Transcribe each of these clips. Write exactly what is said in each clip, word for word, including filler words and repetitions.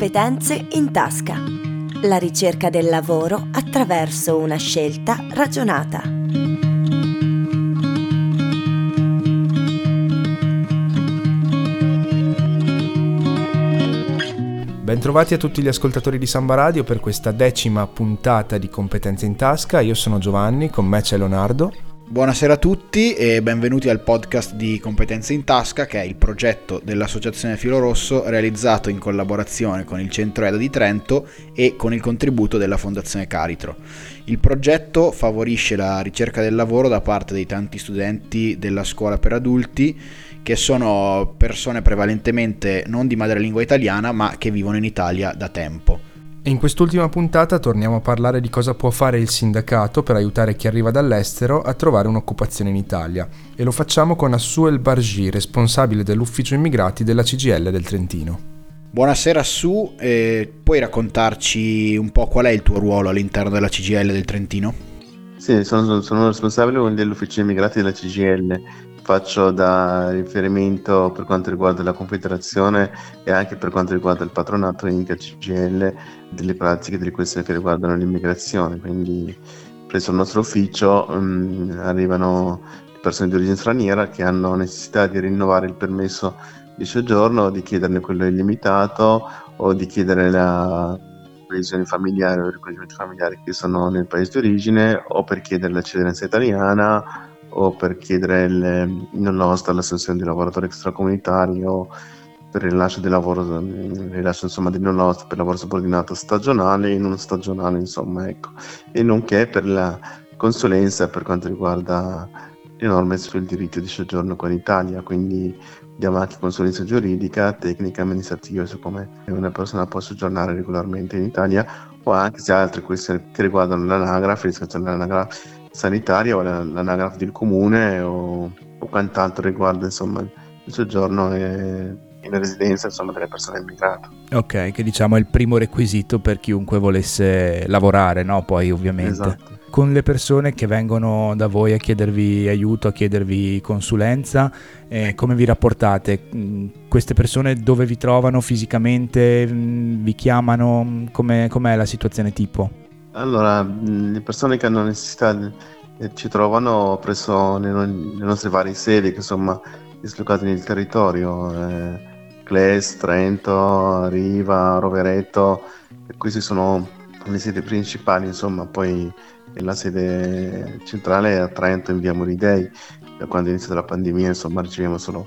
Competenze in tasca. La ricerca del lavoro attraverso una scelta ragionata. Bentrovati a tutti gli ascoltatori di Samba Radio per questa decima puntata di Competenze in tasca. Io sono Giovanni, con me c'è Leonardo. Buonasera a tutti e benvenuti al podcast di Competenze in tasca, che è il progetto dell'Associazione Filorosso realizzato in collaborazione con il Centro Eda di Trento e con il contributo della Fondazione Caritro. Il progetto favorisce la ricerca del lavoro da parte dei tanti studenti della scuola per adulti, che sono persone prevalentemente non di madrelingua italiana ma che vivono in Italia da tempo. In quest'ultima puntata torniamo a parlare di cosa può fare il sindacato per aiutare chi arriva dall'estero a trovare un'occupazione in Italia, e lo facciamo con Assou El Barji, responsabile dell'ufficio immigrati della C G I L del Trentino. Buonasera Assou, eh, puoi raccontarci un po' qual è il tuo ruolo all'interno della C G I L del Trentino? Sì, sono, sono responsabile dell'ufficio immigrati della C G I L. Faccio da riferimento per quanto riguarda la Confederazione e anche per quanto riguarda il patronato Inca C G I L delle pratiche di queste che riguardano l'immigrazione. Quindi presso il nostro ufficio um, arrivano persone di origine straniera che hanno necessità di rinnovare il permesso di soggiorno, di chiederne quello illimitato o di chiedere la revisione familiare o il riconoscimento familiare che sono nel paese di origine, o per chiedere la cittadinanza italiana, o per chiedere il non-host all'assunzione di lavoratori extracomunitari, o per il rilascio del lavoro, il rilascio insomma del non-host per lavoro subordinato stagionale e non stagionale, insomma, ecco, e nonché per la consulenza per quanto riguarda le norme sul diritto di soggiorno qua in Italia. Quindi diamo anche consulenza giuridica, tecnica, amministrativa su come una persona può soggiornare regolarmente in Italia, o anche se altre questioni che riguardano l'anagrafe, l'iscrizione all'anagrafe sanitaria o l'anagrafe del comune o, o quant'altro riguarda insomma il soggiorno e la residenza insomma delle persone immigrate. Ok, che diciamo è il primo requisito per chiunque volesse lavorare, no? Poi ovviamente. Esatto. Con le persone che vengono da voi a chiedervi aiuto, a chiedervi consulenza, eh, come vi rapportate? Queste persone dove vi trovano fisicamente? Vi chiamano? Com'è, com'è la situazione tipo? Allora, le persone che hanno necessità eh, ci trovano presso le, no- le nostre varie sedi che insomma dislocate nel territorio, eh, Cles, Trento, Riva, Rovereto, e queste sono le sedi principali insomma. Poi la sede centrale è a Trento in via Muridei. Da quando è iniziata la pandemia insomma riceviamo solo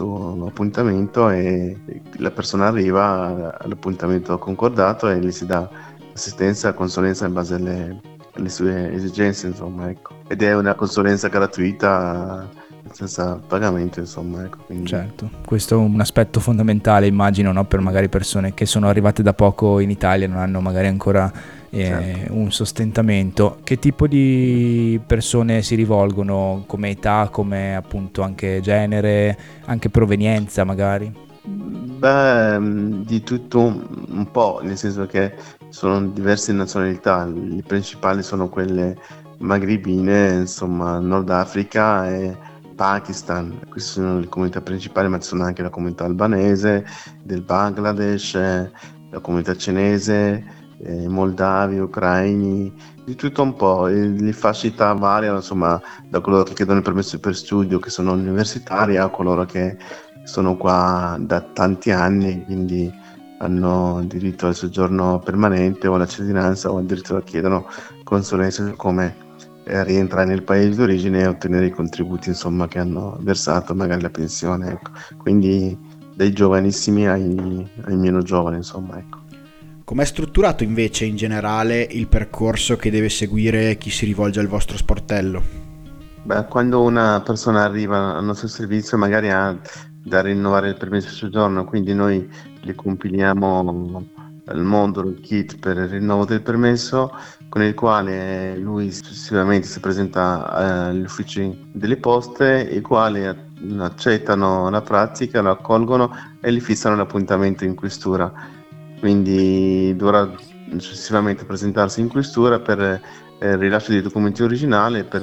un appuntamento e la persona arriva all'appuntamento concordato e gli si dà assistenza, consulenza in base alle, alle sue esigenze insomma, ecco, ed è una consulenza gratuita senza pagamento insomma, ecco, quindi... Certo, questo è un aspetto fondamentale immagino, no? Per magari persone che sono arrivate da poco in Italia e non hanno magari ancora eh, certo. un sostentamento. Che tipo di persone si rivolgono, come età, come appunto anche genere, anche provenienza magari? Beh, di tutto un po', nel senso che sono diverse nazionalità, le principali sono quelle magribine, insomma Nord Africa e Pakistan, queste sono le comunità principali, ma ci sono anche la comunità albanese, del Bangladesh, la comunità cinese, eh, moldavi, ucraini, di tutto un po', e le fasce età variano insomma da coloro che chiedono il permesso per studio, che sono universitari, a coloro che sono qua da tanti anni, quindi hanno diritto al soggiorno permanente o alla cittadinanza, o addirittura chiedono consulenza su come rientrare nel paese d'origine e ottenere i contributi insomma che hanno versato, magari la pensione, ecco. Quindi dai giovanissimi ai, ai meno giovani insomma, ecco. Com'è strutturato invece in generale il percorso che deve seguire chi si rivolge al vostro sportello? Beh, quando una persona arriva al nostro servizio magari ha da rinnovare il permesso di soggiorno, quindi noi li compiliamo al mondo il kit per il rinnovo del permesso, con il quale lui successivamente si presenta agli uffici delle poste, i quali accettano la pratica, lo accolgono e gli fissano l'appuntamento in questura. Quindi dovrà successivamente presentarsi in questura per il rilascio dei documenti originali, per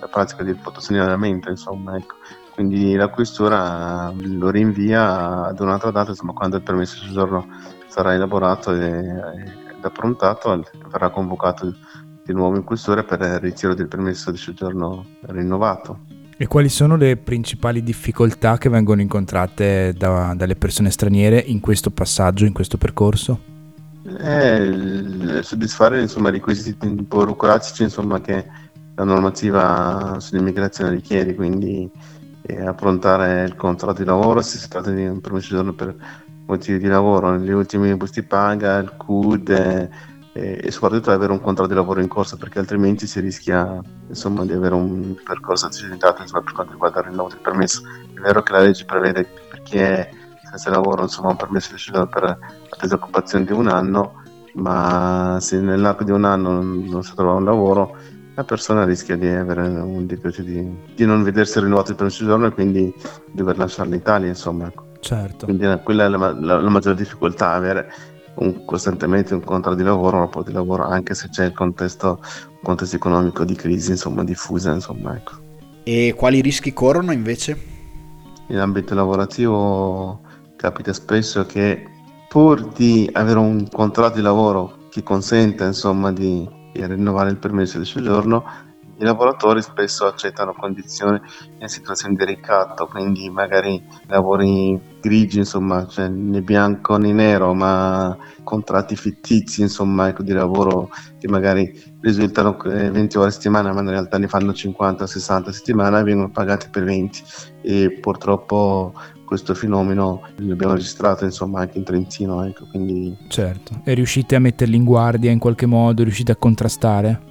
la pratica del fotosegnalamento insomma, ecco. Quindi la questura lo rinvia ad un'altra data, insomma, quando il permesso di soggiorno sarà elaborato e, ed approntato, verrà convocato il, il nuovo impulsore per il ritiro del permesso di soggiorno rinnovato. E quali sono le principali difficoltà che vengono incontrate da, dalle persone straniere in questo passaggio, in questo percorso? Eh, soddisfare insomma requisiti burocratici insomma che la normativa sull'immigrazione richiede, quindi eh, approntare il contratto di lavoro se si tratta di un permesso di soggiorno per motivi di lavoro, gli ultimi busti paga, il C U D eh, eh, e soprattutto avere un contratto di lavoro in corso, perché altrimenti si rischia insomma di avere un percorso accidentato insomma, per quanto riguarda il rinnovo del permesso. È vero che la legge prevede perché senza lavoro insomma un permesso di soggiorno per disoccupazione di un anno, ma se nell'arco di un anno non si trova un lavoro la persona rischia di avere un dispiacere di, di non vedersi rinnovato il permesso di soggiorno e quindi dover lasciare l'Italia insomma. Certo. Quindi quella è la, la, la maggiore difficoltà, avere un, costantemente un contratto di lavoro, un rapporto di lavoro, anche se c'è il contesto, il contesto economico di crisi insomma diffusa insomma, ecco. E quali rischi corrono invece? In ambito lavorativo capita spesso che pur di avere un contratto di lavoro che consenta insomma di, di rinnovare il permesso di soggiorno, i lavoratori spesso accettano condizioni in situazioni di ricatto, quindi magari lavori grigi insomma, cioè né bianco né nero, ma contratti fittizi insomma ecco, di lavoro che magari risultano venti ore a settimana ma in realtà ne fanno cinquanta sessanta a settimana e vengono pagati per venti, e purtroppo questo fenomeno l'abbiamo registrato insomma anche in Trentino, ecco, quindi... Certo. E riuscite a metterli in guardia in qualche modo? Riuscite a contrastare?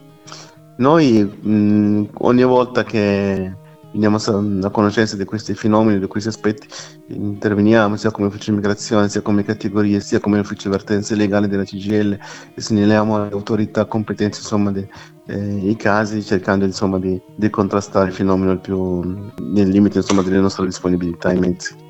Noi mh, ogni volta che veniamo a conoscenza di questi fenomeni, di questi aspetti, interveniamo sia come ufficio immigrazione, sia come categorie, sia come ufficio vertenze legale della C G I L, e segnaliamo alle autorità competenti insomma de, eh, i casi, cercando insomma di, di contrastare il fenomeno il più nel limite insomma delle nostre disponibilità e mezzi.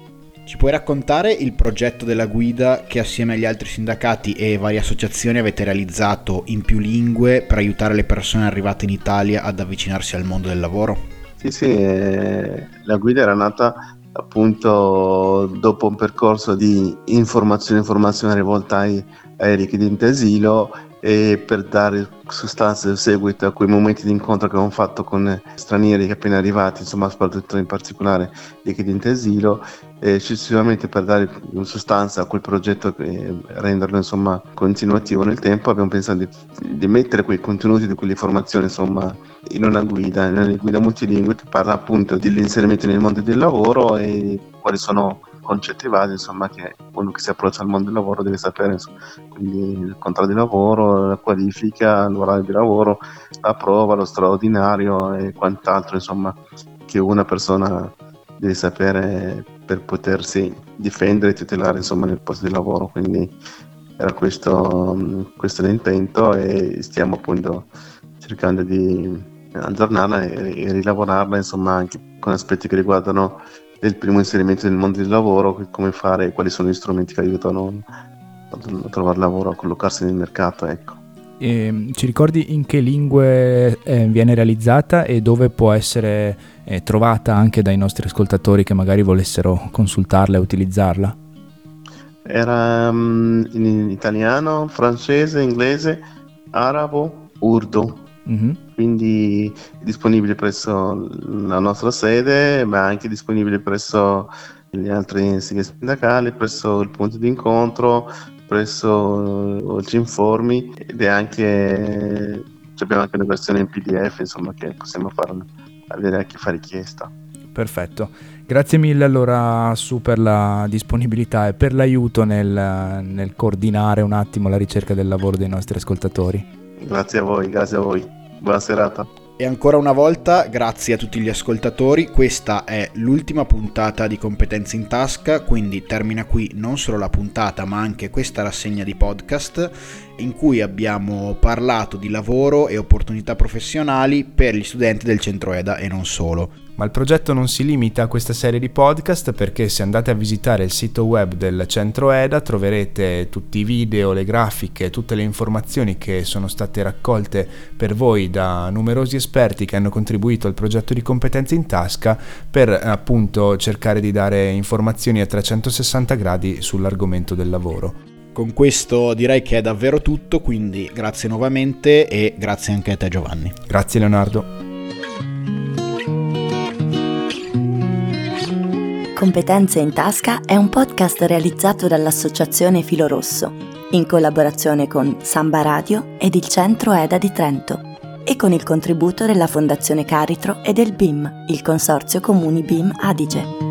Ci puoi raccontare il progetto della guida che assieme agli altri sindacati e varie associazioni avete realizzato in più lingue per aiutare le persone arrivate in Italia ad avvicinarsi al mondo del lavoro? Sì, sì, eh, la guida era nata appunto dopo un percorso di informazione e formazione rivolta ai, ai richiedenti asilo, e per dare sostanza e seguito a quei momenti di incontro che abbiamo fatto con stranieri appena arrivati, insomma soprattutto in particolare richiedenti asilo, e successivamente per dare sostanza a quel progetto e renderlo insomma continuativo nel tempo, abbiamo pensato di, di mettere quei contenuti di quell'informazione insomma in una guida, in una guida multilingue che parla appunto dell'inserimento nel mondo del lavoro e quali sono concetti vasi insomma che uno che si approccia al mondo del lavoro deve sapere insomma. Quindi il contratto di lavoro, la qualifica, l'orario di lavoro, la prova, lo straordinario e quant'altro insomma che una persona deve sapere per potersi difendere e tutelare insomma nel posto di lavoro. Quindi era questo, questo l'intento, e stiamo appunto cercando di aggiornarla e, e rilavorarla insomma anche con aspetti che riguardano del primo inserimento nel mondo del lavoro, come fare, quali sono gli strumenti che aiutano a trovare lavoro, a collocarsi nel mercato, ecco. E, ci ricordi in che lingue eh, viene realizzata e dove può essere eh, trovata anche dai nostri ascoltatori che magari volessero consultarla e utilizzarla? Era um, in italiano, francese, inglese, arabo, urdu. Mm-hmm. Quindi è disponibile presso la nostra sede, ma anche disponibile presso gli altri sigle sindacali, presso il punto di incontro, presso il Cinformi, ed è anche, abbiamo anche una versione in P D F insomma che possiamo far avere a chi fa richiesta. Perfetto, grazie mille allora Assou per la disponibilità e per l'aiuto nel, nel coordinare un attimo la ricerca del lavoro dei nostri ascoltatori. Grazie a voi, grazie a voi. Buona serata. E ancora una volta grazie a tutti gli ascoltatori. Questa è l'ultima puntata di Competenze in Tasca, quindi termina qui non solo la puntata ma anche questa rassegna di podcast in cui abbiamo parlato di lavoro e opportunità professionali per gli studenti del Centro Eda e non solo. Ma il progetto non si limita a questa serie di podcast, perché se andate a visitare il sito web del Centro Eda troverete tutti i video, le grafiche, tutte le informazioni che sono state raccolte per voi da numerosi esperti che hanno contribuito al progetto di Competenze in Tasca, per appunto cercare di dare informazioni a trecentosessanta gradi sull'argomento del lavoro. Con questo direi che è davvero tutto, quindi grazie nuovamente e grazie anche a te Giovanni. Grazie Leonardo. Competenze in tasca è un podcast realizzato dall'Associazione Filo Rosso in collaborazione con Samba Radio ed il Centro Eda di Trento e con il contributo della Fondazione Caritro e del B I M, il Consorzio Comuni B I M Adige.